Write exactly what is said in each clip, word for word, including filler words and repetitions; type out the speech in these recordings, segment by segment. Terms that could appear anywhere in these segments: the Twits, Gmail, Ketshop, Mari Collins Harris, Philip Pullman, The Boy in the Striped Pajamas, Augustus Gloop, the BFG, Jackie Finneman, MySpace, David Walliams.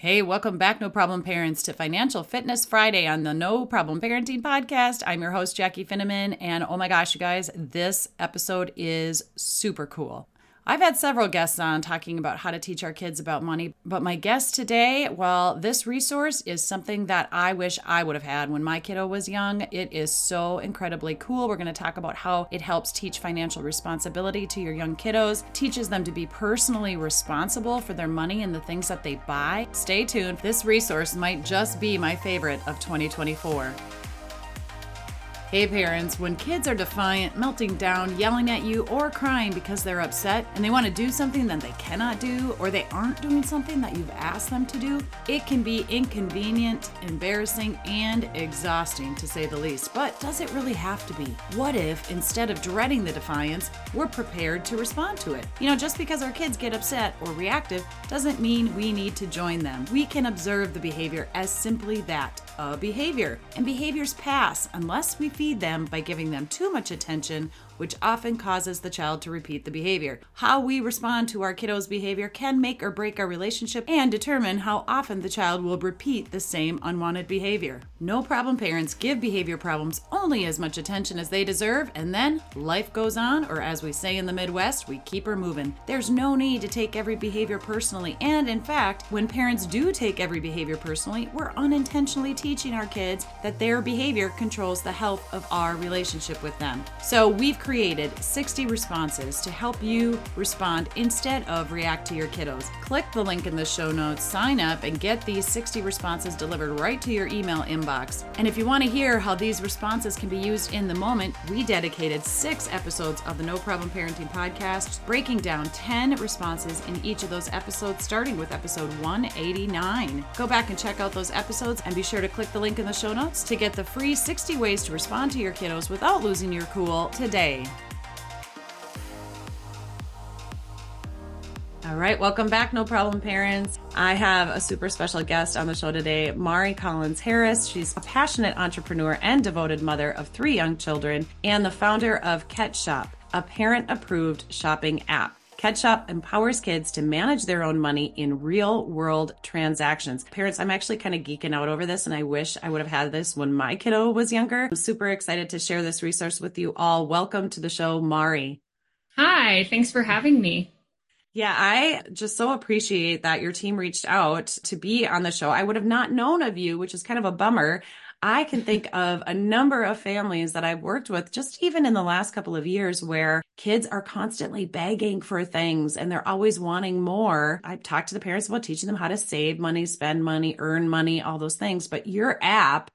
Hey, welcome back, No Problem Parents, to Financial Fitness Friday on the No Problem Parenting Podcast. I'm your host, Jackie Finneman, and oh my gosh, you guys, this episode is super cool. I've had several guests on talking about how to teach our kids about money, but my guest today, well, this resource is something that I wish I would have had when my kiddo was young. It is so incredibly cool. We're going to talk about how it helps teach financial responsibility to your young kiddos, teaches them to be personally responsible for their money and the things that they buy. Stay tuned. This resource might just be my favorite of twenty twenty-four. Hey parents, when kids are defiant, melting down, yelling at you, or crying because they're upset and they want to do something that they cannot do, or they aren't doing something that you've asked them to do, it can be inconvenient, embarrassing, and exhausting to say the least. But does it really have to be? What if, instead of dreading the defiance, we're prepared to respond to it? You know, just because our kids get upset or reactive doesn't mean we need to join them. We can observe the behavior as simply that, a behavior. And behaviors pass unless we feed them by giving them too much attention, which often causes the child to repeat the behavior. How we respond to our kiddo's behavior can make or break our relationship and determine how often the child will repeat the same unwanted behavior. No Problem Parents give behavior problems only as much attention as they deserve, and then life goes on, or as we say in the Midwest, we keep her moving. There's no need to take every behavior personally, and in fact, when parents do take every behavior personally, we're unintentionally teaching our kids that their behavior controls the health of our relationship with them. So we've created sixty responses to help you respond instead of react to your kiddos. Click the link in the show notes, sign up, and get these sixty responses delivered right to your email inbox. And if you want to hear how these responses can be used in the moment, we dedicated six episodes of the No Problem Parenting Podcast, breaking down ten responses in each of those episodes, starting with episode one eighty-nine. Go back and check out those episodes, and be sure to click the link in the show notes to get the free sixty ways to respond to your kiddos without losing your cool today. All right, welcome back, No Problem Parents. I have a super special guest on the show today, Mari Collins Harris. She's a passionate entrepreneur and devoted mother of three young children and the founder of Ketshop, a parent-approved shopping app. Ketshop empowers kids to manage their own money in real-world transactions. Parents, I'm actually kind of geeking out over this, and I wish I would have had this when my kiddo was younger. I'm super excited to share this resource with you all. Welcome to the show, Mari. Hi, thanks for having me. Yeah, I just so appreciate that your team reached out to be on the show. I would have not known of you, which is kind of a bummer. I can think of a number of families that I've worked with just even in the last couple of years where kids are constantly begging for things and they're always wanting more. I've talked to the parents about teaching them how to save money, spend money, earn money, all those things. But your app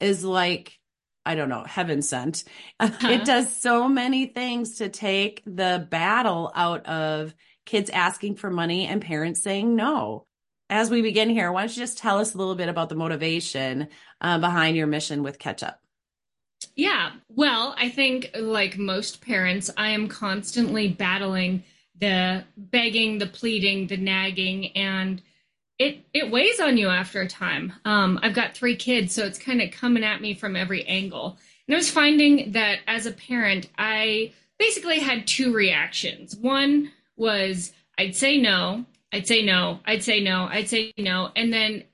is like, I don't know, heaven sent. Uh-huh. It does so many things to take the battle out of kids asking for money and parents saying no. As we begin here, why don't you just tell us a little bit about the motivation uh, behind your mission with Ketshop? Yeah, well, I think like most parents, I am constantly battling the begging, the pleading, the nagging, and it it weighs on you after a time. Um, I've got three kids, so it's kind of coming at me from every angle. And I was finding that as a parent, I basically had two reactions. One was I'd say no. I'd say no, I'd say no, I'd say no. And then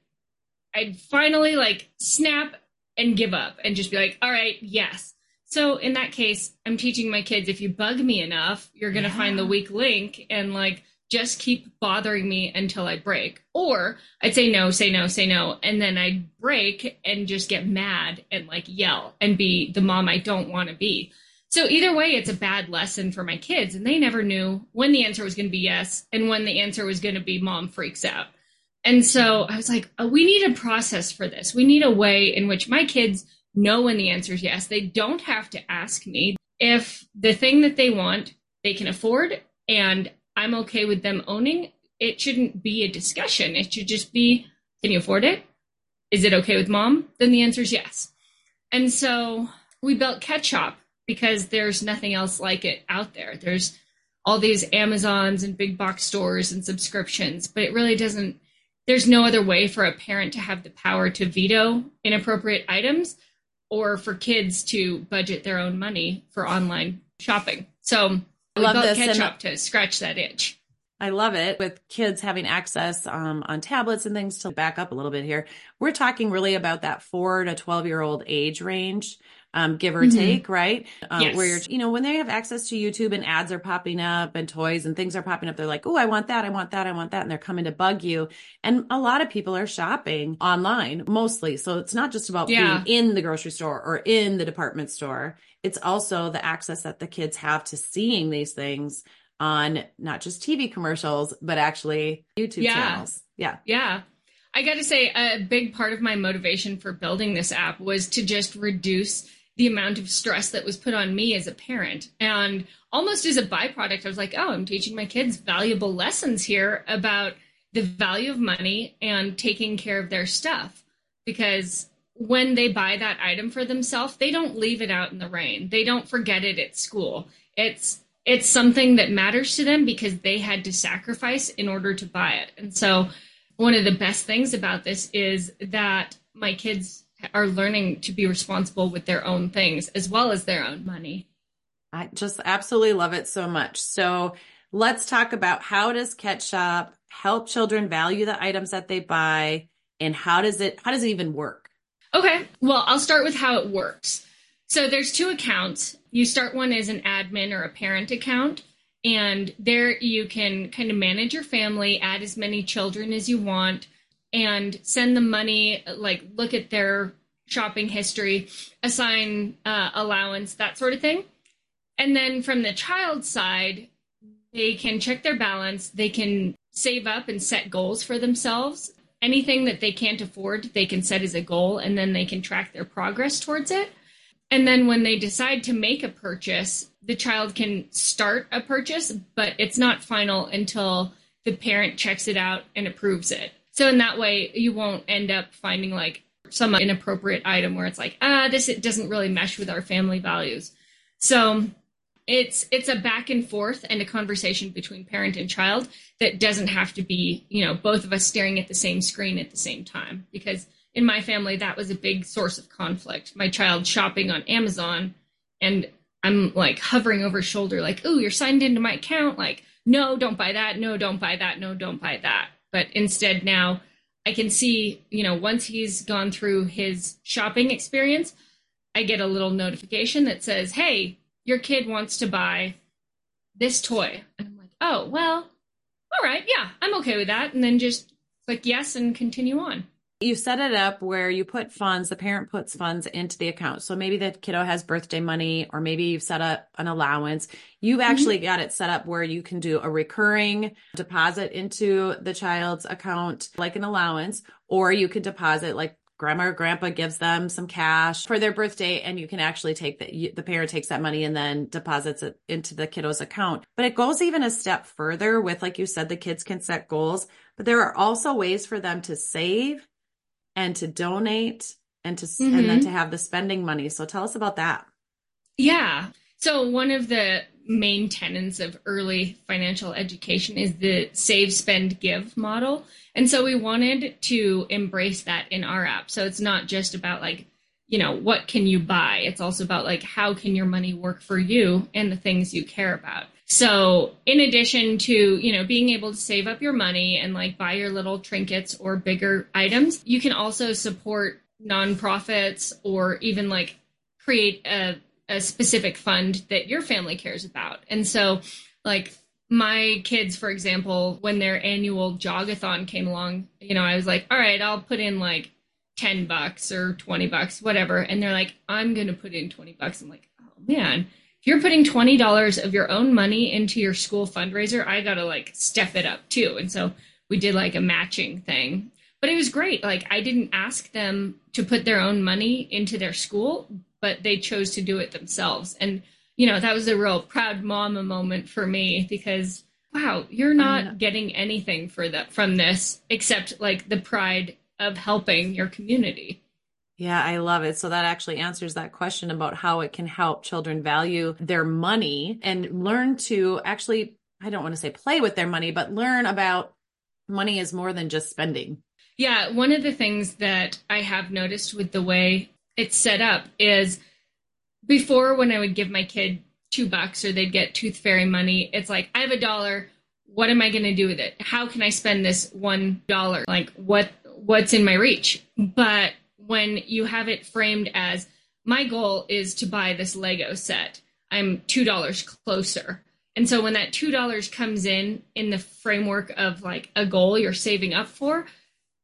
I'd finally like snap and give up and just be like, all right, yes. So in that case, I'm teaching my kids, if you bug me enough, you're going to yeah. find the weak link and like, just keep bothering me until I break. Or I'd say no, say no, say no. And then I'd break and just get mad and like yell and be the mom I don't want to be. So either way, it's a bad lesson for my kids, and they never knew when the answer was going to be yes and when the answer was going to be mom freaks out. And so I was like, oh, we need a process for this. We need a way in which my kids know when the answer is yes. They don't have to ask me. If the thing that they want, they can afford, and I'm okay with them owning, it shouldn't be a discussion. It should just be, can you afford it? Is it okay with mom? Then the answer is yes. And so we built Ketshop, because there's nothing else like it out there. There's all these Amazons and big box stores and subscriptions, but it really doesn't, there's no other way for a parent to have the power to veto inappropriate items or for kids to budget their own money for online shopping. So I love this Ketshop to scratch that itch. I love it. With kids having access um, on tablets and things, to back up a little bit here, we're talking really about that four to twelve year old age range, um, give or mm-hmm. take, right? Um, yes. Where you're, you know, when they have access to YouTube and ads are popping up and toys and things are popping up, they're like, oh, I want that. I want that. I want that. And they're coming to bug you. And a lot of people are shopping online mostly. So it's not just about yeah. being in the grocery store or in the department store. It's also the access that the kids have to seeing these things on not just T V commercials, but actually YouTube yeah. channels. Yeah. Yeah. I got to say, a big part of my motivation for building this app was to just reduce the amount of stress that was put on me as a parent. And almost as a byproduct, I was like, oh, I'm teaching my kids valuable lessons here about the value of money and taking care of their stuff. Because when they buy that item for themselves, they don't leave it out in the rain. They don't forget it at school. It's it's something that matters to them because they had to sacrifice in order to buy it. And so one of the best things about this is that my kids are learning to be responsible with their own things as well as their own money. I just absolutely love it so much. So let's talk about, how does Ketshop help children value the items that they buy, and how does it, how does it even work? Okay. Well, I'll start with how it works. So there's two accounts. You start one as an admin or a parent account, and there you can kind of manage your family, add as many children as you want, and send them money, like look at their shopping history, assign uh, allowance, that sort of thing. And then from the child's side, they can check their balance. They can save up and set goals for themselves. Anything that they can't afford, they can set as a goal, and then they can track their progress towards it. And then when they decide to make a purchase, the child can start a purchase, but it's not final until the parent checks it out and approves it. So in that way, you won't end up finding like some inappropriate item where it's like, ah, this it doesn't really mesh with our family values. So it's it's a back and forth and a conversation between parent and child that doesn't have to be, you know, both of us staring at the same screen at the same time. Because in my family, that was a big source of conflict. My child shopping on Amazon, and I'm like hovering over his shoulder like, oh, you're signed into my account. Like, no, don't buy that. No, don't buy that. No, don't buy that. But instead now I can see, you know, once he's gone through his shopping experience, I get a little notification that says, hey, your kid wants to buy this toy. And I'm like, oh, well, all right. Yeah, I'm okay with that. And then just click yes and continue on. You set it up where you put funds, the parent puts funds into the account. So maybe the kiddo has birthday money, or maybe you've set up an allowance. You've actually mm-hmm. got it set up where you can do a recurring deposit into the child's account, like an allowance, or you could deposit like grandma or grandpa gives them some cash for their birthday, and you can actually take the, the parent takes that money and then deposits it into the kiddo's account. But it goes even a step further with, like you said, the kids can set goals, but there are also ways for them to save and to donate and to mm-hmm. and then to have the spending money. So tell us about that. Yeah. So one of the main tenets of early financial education is the save, spend, give model. And so we wanted to embrace that in our app. So it's not just about like, you know, what can you buy? It's also about like, how can your money work for you and the things you care about? So in addition to, you know, being able to save up your money and like buy your little trinkets or bigger items, you can also support nonprofits or even like create a, a specific fund that your family cares about. And so like my kids, for example, when their annual jogathon came along, you know, I was like, all right, I'll put in like ten bucks or twenty bucks, whatever. And they're like, I'm going to put in twenty bucks. I'm like, oh man. If you're putting twenty dollars of your own money into your school fundraiser, I got to like step it up too. And so we did like a matching thing, but it was great. Like I didn't ask them to put their own money into their school, but they chose to do it themselves. And, you know, that was a real proud mama moment for me because, wow, you're not um, getting anything for that from this except like the pride of helping your community. Yeah, I love it. So that actually answers that question about how it can help children value their money and learn to actually, I don't want to say play with their money, but learn about money is more than just spending. Yeah. One of the things that I have noticed with the way it's set up is before, when I would give my kid two bucks or they'd get tooth fairy money, it's like, I have a dollar. what am I going to do with it? How can I spend this one dollar? Like, what what's in my reach? But when you have it framed as, my goal is to buy this Lego set, I'm two dollars closer. And so when that two dollars comes in, in the framework of like a goal you're saving up for,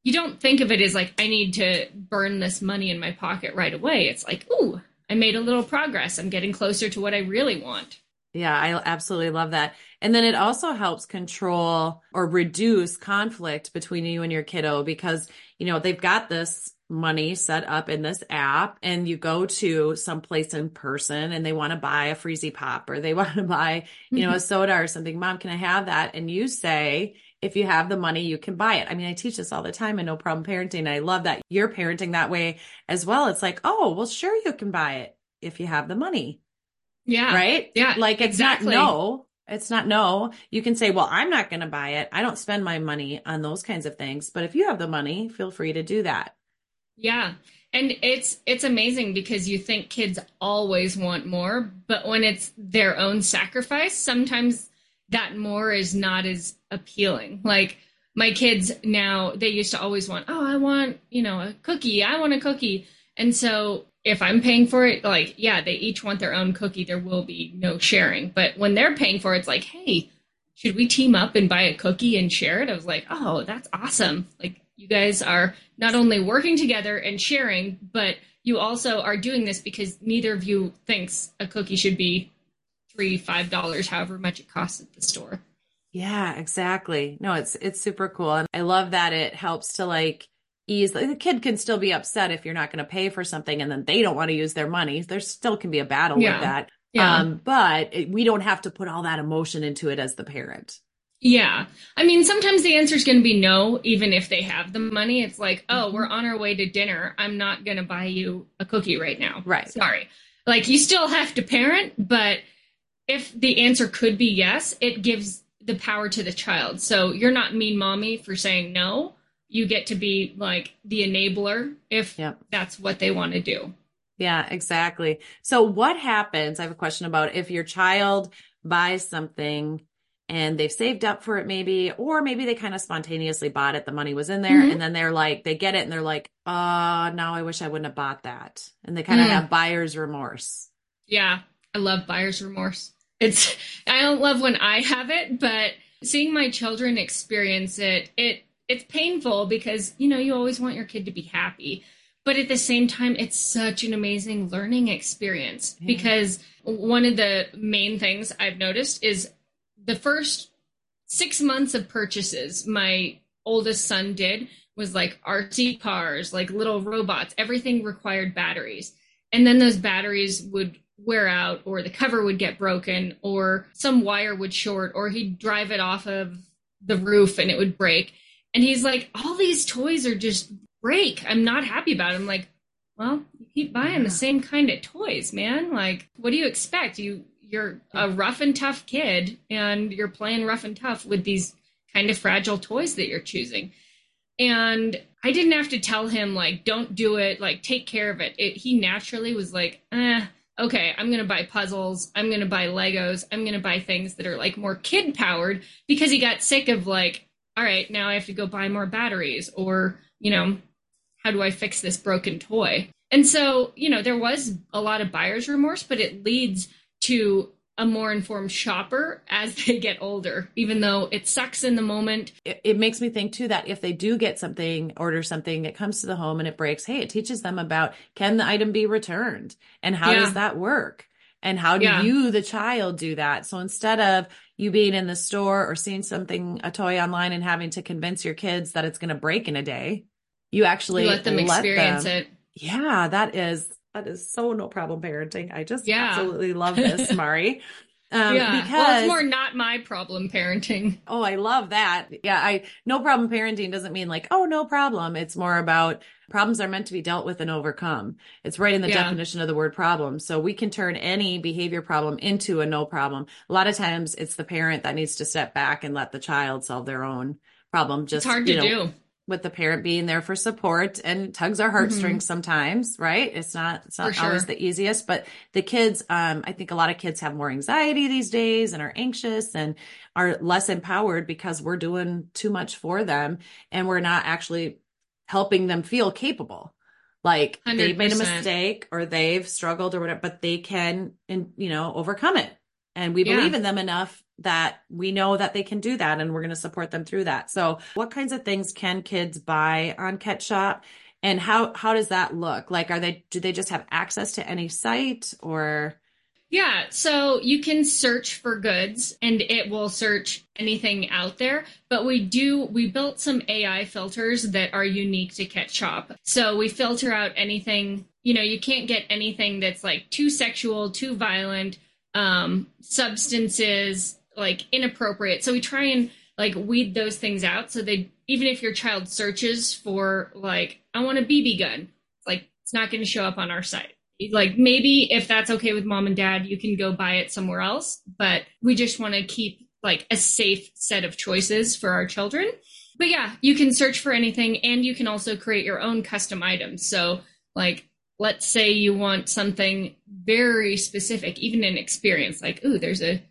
you don't think of it as like, I need to burn this money in my pocket right away. It's like, ooh, I made a little progress. I'm getting closer to what I really want. Yeah, I absolutely love that. And then it also helps control or reduce conflict between you and your kiddo, because, you know, they've got this money set up in this app, and you go to someplace in person and they want to buy a Freezy Pop, or they want to buy, you know, a soda or something. Mom, can I have that? And you say, if you have the money, you can buy it. I mean, I teach this all the time in No Problem Parenting. I love that you're parenting that way as well. It's like, oh, well, sure, you can buy it if you have the money. Yeah. Right? Yeah. Like, it's exactly. not no. It's not no. You can say, well, I'm not going to buy it. I don't spend my money on those kinds of things. But if you have the money, feel free to do that. Yeah. And it's it's amazing, because you think kids always want more, but when it's their own sacrifice, sometimes that more is not as appealing. Like my kids now, they used to always want, oh, I want, you know, a cookie. I want a cookie. And so if I'm paying for it, like, yeah, they each want their own cookie. There will be no sharing. But when they're paying for it, it's like, hey, should we team up and buy a cookie and share it? I was like, oh, that's awesome. Like, you guys are not only working together and sharing, but you also are doing this because neither of you thinks a cookie should be three, five dollars, however much it costs at the store. Yeah, exactly. No, it's it's super cool. And I love that it helps to like ease. Like, the kid can still be upset if you're not going to pay for something and then they don't want to use their money. There still can be a battle yeah. with that. Yeah. Um, but it, we don't have to put all that emotion into it as the parent. Yeah. I mean, sometimes the answer is going to be no, even if they have the money. It's like, oh, we're on our way to dinner. I'm not going to buy you a cookie right now. Right. Sorry. Like, you still have to parent, but if the answer could be yes, it gives the power to the child. So you're not mean mommy for saying no. You get to be like the enabler if yep. that's what they want to do. Yeah, exactly. So what happens? I have a question about if your child buys something and they've saved up for it maybe, or maybe they kind of spontaneously bought it. The money was in there. Mm-hmm. And then they're like, they get it and they're like, oh, now I wish I wouldn't have bought that. And they kind mm. of have buyer's remorse. Yeah. I love buyer's remorse. It's, I don't love when I have it, but seeing my children experience it, it, it's painful because, you know, you always want your kid to be happy, but at the same time, it's such an amazing learning experience yeah. because one of the main things I've noticed is the first six months of purchases my oldest son did was like R C cars, like little robots, everything required batteries. And then those batteries would wear out, or the cover would get broken, or some wire would short, or he'd drive it off of the roof and it would break. And he's like, all these toys are just break. I'm not happy about it. I'm like, well, you keep buying yeah. the same kind of toys, man. Like, what do you expect? You You're a rough and tough kid, and you're playing rough and tough with these kind of fragile toys that you're choosing. And I didn't have to tell him, like, don't do it, like, take care of it. it he naturally was like, eh, okay, I'm going to buy puzzles. I'm going to buy Legos. I'm going to buy things that are, like, more kid-powered, because he got sick of, like, all right, now I have to go buy more batteries, or, you know, how do I fix this broken toy? And so, you know, there was a lot of buyer's remorse, but it leads to a more informed shopper as they get older, even though it sucks in the moment. It, it makes me think too, that if they do get something, order something, it comes to the home and it breaks, hey, it teaches them about, can the item be returned? And how yeah. does that work? And how do yeah. you, the child, do that? So instead of you being in the store or seeing something, a toy online, and having to convince your kids that it's going to break in a day, you actually you let them let experience them. it. Yeah, that is That is so No Problem Parenting. I just yeah. absolutely love this, Mari. Um, yeah. Because, well, it's more not my problem parenting. Oh, I love that. Yeah. I No Problem Parenting doesn't mean like, oh, no problem. It's more about problems are meant to be dealt with and overcome. It's right in the yeah. definition of the word problem. So we can turn any behavior problem into a no problem. A lot of times it's the parent that needs to step back and let the child solve their own problem. Just, it's hard to you know, do. with the parent being there for support, and tugs our heartstrings mm-hmm. sometimes, right? It's not, it's not for always sure. the easiest, but the kids, um, I think a lot of kids have more anxiety these days and are anxious and are less empowered because we're doing too much for them and we're not actually helping them feel capable. Like one hundred percent. They've made a mistake or they've struggled or whatever, but they can, and you know, overcome it. And we yeah. believe in them enough that we know that they can do that, and we're going to support them through that. So what kinds of things can kids buy on Ketshop, and how, how does that look? Like, are they, do they just have access to any site or? Yeah. So you can search for goods and it will search anything out there, but we do, we built some A I filters that are unique to Ketshop. So we filter out anything, you know, you can't get anything that's like too sexual, too violent, um, substances, like inappropriate. So we try and like weed those things out. So they, even if your child searches for like, I want a B B gun, like it's not going to show up on our site. Like maybe if that's okay with mom and dad, you can go buy it somewhere else. But we just want to keep like a safe set of choices for our children. But yeah, you can search for anything, and you can also create your own custom items. So like, let's say you want something very specific, even an experience like, ooh, there's a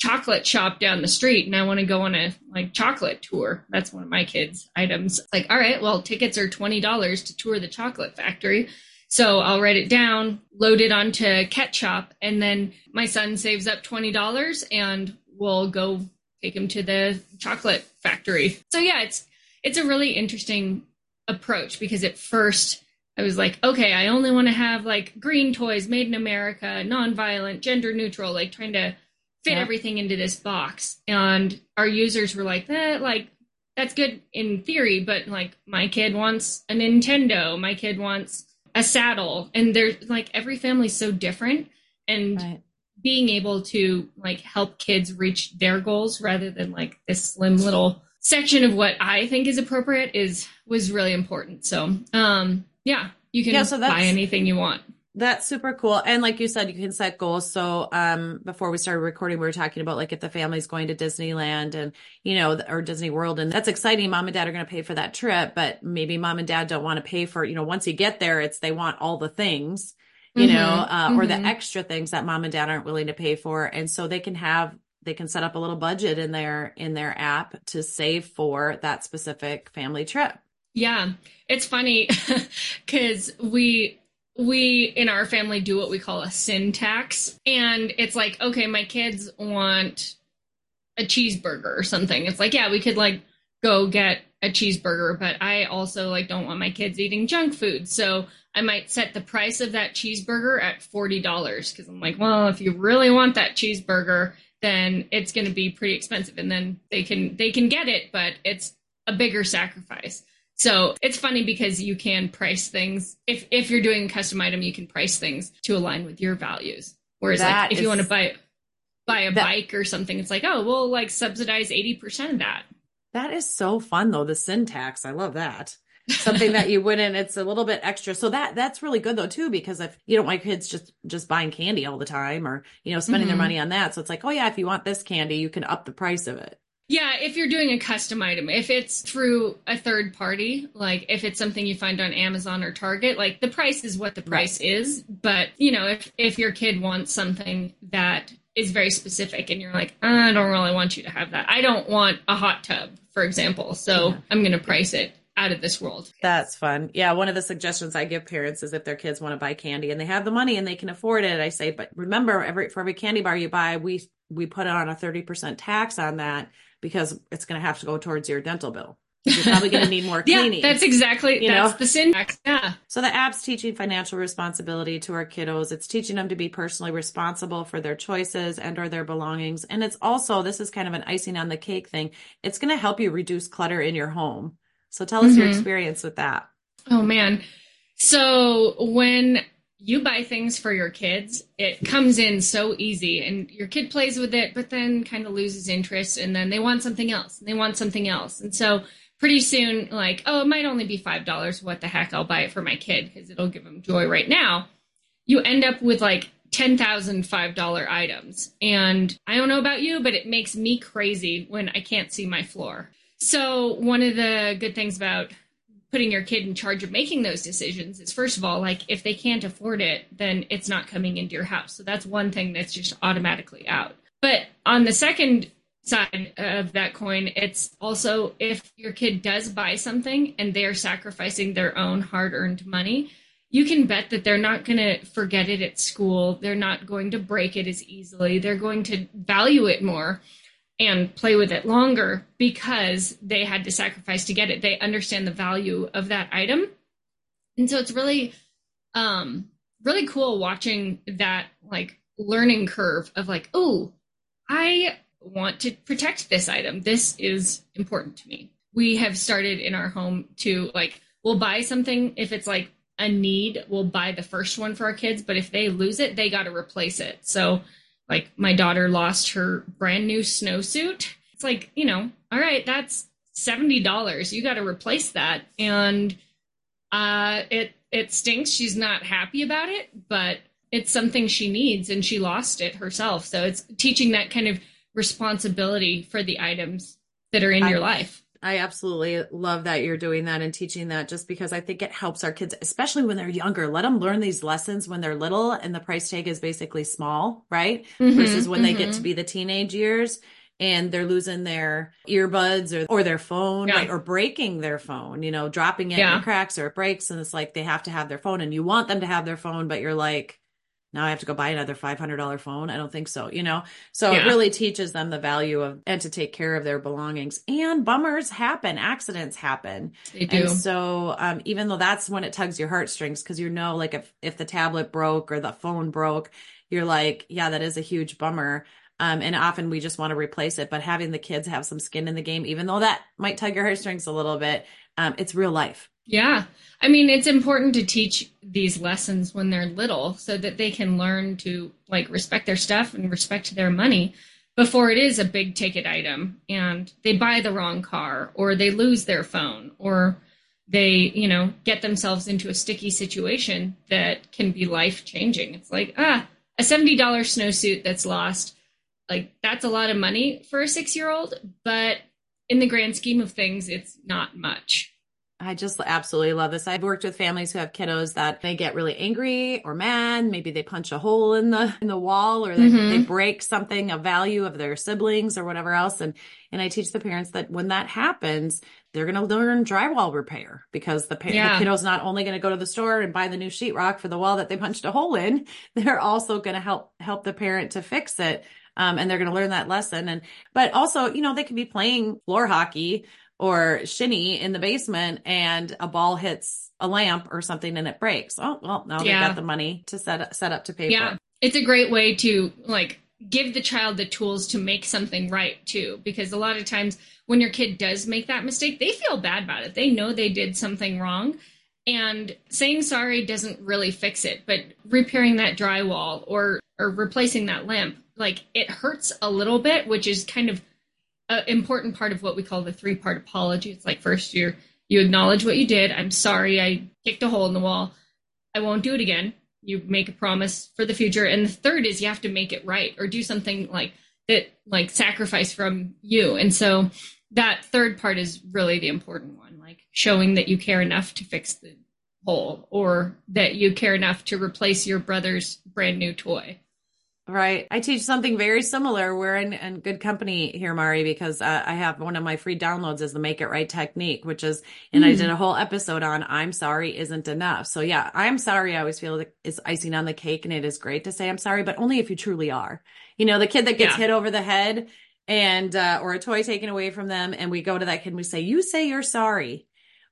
chocolate shop down the street and I want to go on a like chocolate tour. That's one of my kids' items. Like, all right, well, tickets are twenty dollars to tour the chocolate factory. So I'll write it down, load it onto Ketshop, and then my son saves up twenty dollars and we'll go take him to the chocolate factory. So yeah, it's it's a really interesting approach, because at first I was like, okay, I only want to have like green toys, made in America, nonviolent, gender neutral, like trying to fit yeah. everything into this box. And our users were like, eh, like, that's good in theory, but like my kid wants a Nintendo, my kid wants a saddle. And they're like, every family's so different. And right. being able to like help kids reach their goals rather than like this slim little section of what I think is appropriate is, was really important. So, um, yeah, you can yeah, so buy anything you want. That's super cool. And like you said, you can set goals. So um, before we started recording, we were talking about like if the family's going to Disneyland and, you know, or Disney World, and that's exciting. Mom and dad are going to pay for that trip, but maybe mom and dad don't want to pay for, you know, once you get there, it's, they want all the things, you mm-hmm. know, uh, mm-hmm. or the extra things that mom and dad aren't willing to pay for. And so they can have, they can set up a little budget in their, in their app to save for that specific family trip. Yeah. It's funny because we, We in our family do what we call a sin tax. And it's like, okay, my kids want a cheeseburger or something. It's like, yeah, we could like go get a cheeseburger, but I also like don't want my kids eating junk food. So I might set the price of that cheeseburger at forty dollars, because I'm like, well, if you really want that cheeseburger, then it's going to be pretty expensive. And then they can they can get it, but it's a bigger sacrifice. So it's funny because you can price things. If if you're doing a custom item, you can price things to align with your values. Whereas that like if is, you want to buy buy a that, bike or something, it's like, oh, we'll like subsidize eighty percent of that. That is so fun though. The syntax. I love that. Something that you wouldn't, it's a little bit extra. So that, that's really good though too, because if you don't want kids just, just buying candy all the time or, you know, spending mm-hmm. their money on that. So it's like, oh yeah, if you want this candy, you can up the price of it. Yeah, if you're doing a custom item, if it's through a third party, like if it's something you find on Amazon or Target, like the price is what the price right. is. But, you know, if, if your kid wants something that is very specific and you're like, I don't really want you to have that. I don't want a hot tub, for example. So yeah. I'm going to price it out of this world. That's fun. Yeah. One of the suggestions I give parents is if their kids want to buy candy and they have the money and they can afford it, I say, but remember, every for every candy bar you buy, we we put on a thirty percent tax on that, because it's going to have to go towards your dental bill. You're probably going to need more cleaning. Yeah, that's exactly, you that's know? The syntax. Yeah. So the app's teaching financial responsibility to our kiddos. It's teaching them to be personally responsible for their choices and or their belongings. And it's also, this is kind of an icing on the cake thing, it's going to help you reduce clutter in your home. So tell us mm-hmm. your experience with that. Oh man. So when you buy things for your kids, it comes in so easy and your kid plays with it, but then kind of loses interest, and then they want something else and they want something else. And so pretty soon, like, oh, it might only be five dollars. What the heck? I'll buy it for my kid because it'll give them joy right now. You end up with like ten thousand five dollar items. And I don't know about you, but it makes me crazy when I can't see my floor. So one of the good things about putting your kid in charge of making those decisions is, first of all, like if they can't afford it, then it's not coming into your house. So that's one thing that's just automatically out. But on the second side of that coin, it's also if your kid does buy something and they're sacrificing their own hard-earned money, you can bet that they're not going to forget it at school. They're not going to break it as easily. They're going to value it more and play with it longer because they had to sacrifice to get it. They understand the value of that item. And so it's really, um, really cool watching that like learning curve of like, oh, I want to protect this item. This is important to me. We have started in our home to like, we'll buy something if it's like a need, we'll buy the first one for our kids, but if they lose it, they got to replace it. So like my daughter lost her brand new snowsuit. It's like, you know, all right, that's seventy dollars. You got to replace that. And uh, it, it stinks. She's not happy about it, but it's something she needs and she lost it herself. So it's teaching that kind of responsibility for the items that are in I, your life. I absolutely love that you're doing that and teaching that, just because I think it helps our kids, especially when they're younger. Let them learn these lessons when they're little and the price tag is basically small, right? Mm-hmm, versus when mm-hmm. they get to be the teenage years and they're losing their earbuds or, or their phone, yeah. right? Or breaking their phone, you know, dropping it yeah. in the cracks or it breaks. And it's like, they have to have their phone and you want them to have their phone, but you're like, now I have to go buy another five hundred dollars phone. I don't think so, you know? So yeah. it really teaches them the value of, and to take care of their belongings. And bummers happen. Accidents happen. They do. And so um, even though that's when it tugs your heartstrings, because you know, like if, if the tablet broke or the phone broke, you're like, yeah, that is a huge bummer. Um, and often we just want to replace it, but having the kids have some skin in the game, even though that might tug your heartstrings a little bit, um, it's real life. Yeah. I mean, it's important to teach these lessons when they're little so that they can learn to like respect their stuff and respect their money before it is a big ticket item and they buy the wrong car or they lose their phone or they, you know, get themselves into a sticky situation that can be life changing. It's like, ah, a seventy dollars snowsuit that's lost. Like that's a lot of money for a six-year-old, but in the grand scheme of things, it's not much. I just absolutely love this. I've worked with families who have kiddos that they get really angry or mad. Maybe they punch a hole in the in the wall or they, mm-hmm. they break something of value of their siblings or whatever else. And and I teach the parents that when that happens, they're going to learn drywall repair because the, pa- yeah. the kiddo's not only going to go to the store and buy the new sheetrock for the wall that they punched a hole in, they're also going to help help the parent to fix it. Um, and they're going to learn that lesson. And but also, you know, they could be playing floor hockey or shinny in the basement and a ball hits a lamp or something and it breaks. Oh, well, now yeah. they got the money to set up, set up to pay yeah. for it. It's a great way to like give the child the tools to make something right too, because a lot of times when your kid does make that mistake, they feel bad about it. They know they did something wrong and saying sorry doesn't really fix it, but repairing that drywall or, or replacing that lamp, like it hurts a little bit, which is kind of an important part of what we call the three-part apology. It's like first you you acknowledge what you did. I'm sorry I kicked a hole in the wall. I won't do it again. You make a promise for the future. And the third is you have to make it right or do something like that, like sacrifice from you. And so that third part is really the important one, like showing that you care enough to fix the hole or that you care enough to replace your brother's brand new toy. Right. I teach something very similar. We're in, in good company here, Mari, because uh, I have one of my free downloads is the Make It Right technique, which is, and mm-hmm. I did a whole episode on I'm sorry isn't enough. So yeah, I'm sorry. I always feel like it's icing on the cake and it is great to say I'm sorry, but only if you truly are. You know, the kid that gets yeah. hit over the head and, uh, or a toy taken away from them. And we go to that kid and we say, you say you're sorry.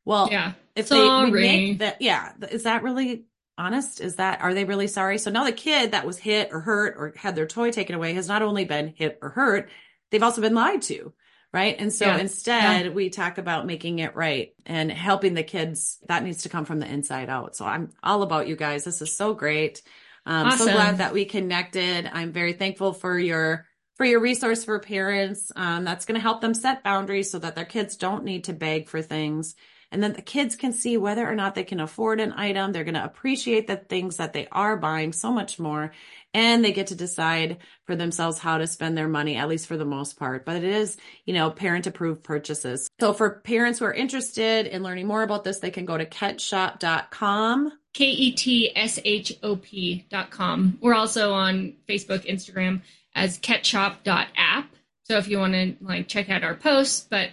Well, yeah. if sorry. they we make that, yeah. Is that really honest? Is that, are they really sorry? So now the kid that was hit or hurt or had their toy taken away has not only been hit or hurt, they've also been lied to. Right. And so yeah. instead yeah. we talk about making it right and helping the kids. That needs to come from the inside out. So I'm all about you guys. This is so great. I'm um, awesome. So glad that we connected. I'm very thankful for your, for your resource for parents. Um, that's going to help them set boundaries so that their kids don't need to beg for things. and then the kids can see whether or not they can afford an item. They're going to appreciate the things that they are buying so much more, and they get to decide for themselves how to spend their money, at least for the most part. But it is, you know, parent-approved purchases. So for parents who are interested in learning more about this, they can go to ketshop dot com. K E T S H O P dot com. We're also on Facebook, Instagram as ketshop dot app. So if you want to like check out our posts, but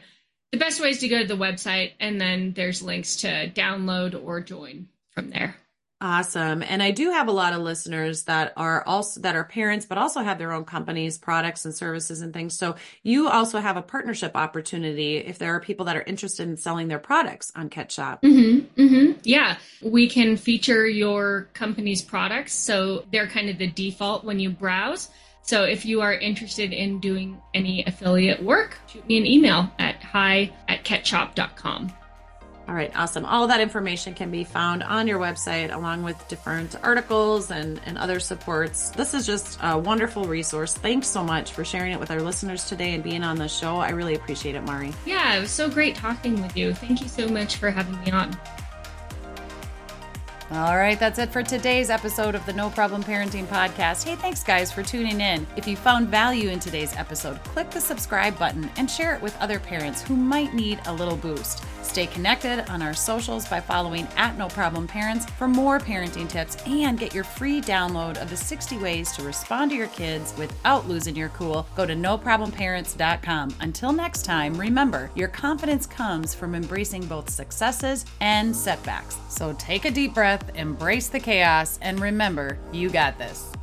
the best way is to go to the website, and then there's links to download or join from there. Awesome. And I do have a lot of listeners that are also that are parents, but also have their own companies, products and services and things. So you also have a partnership opportunity if there are people that are interested in selling their products on Ketshop. Mm-hmm, mm-hmm. Yeah, we can feature your company's products. So they're kind of the default when you browse. So if you are interested in doing any affiliate work, shoot me an email at hi at ketshop dot com. All right. Awesome. All that information can be found on your website, along with different articles and, and other supports. This is just a wonderful resource. Thanks so much for sharing it with our listeners today and being on the show. I really appreciate it, Mari. Yeah, it was so great talking with you. Thank you so much for having me on. All right, that's it for today's episode of the No Problem Parenting Podcast. Hey, thanks guys for tuning in. If you found value in today's episode, click the subscribe button and share it with other parents who might need a little boost. Stay connected on our socials by following at No Problem Parents for more parenting tips, and get your free download of the sixty ways to respond to your kids without losing your cool. Go to no problem parents dot com. Until next time, remember, your confidence comes from embracing both successes and setbacks. So take a deep breath, embrace the chaos, and remember, you got this.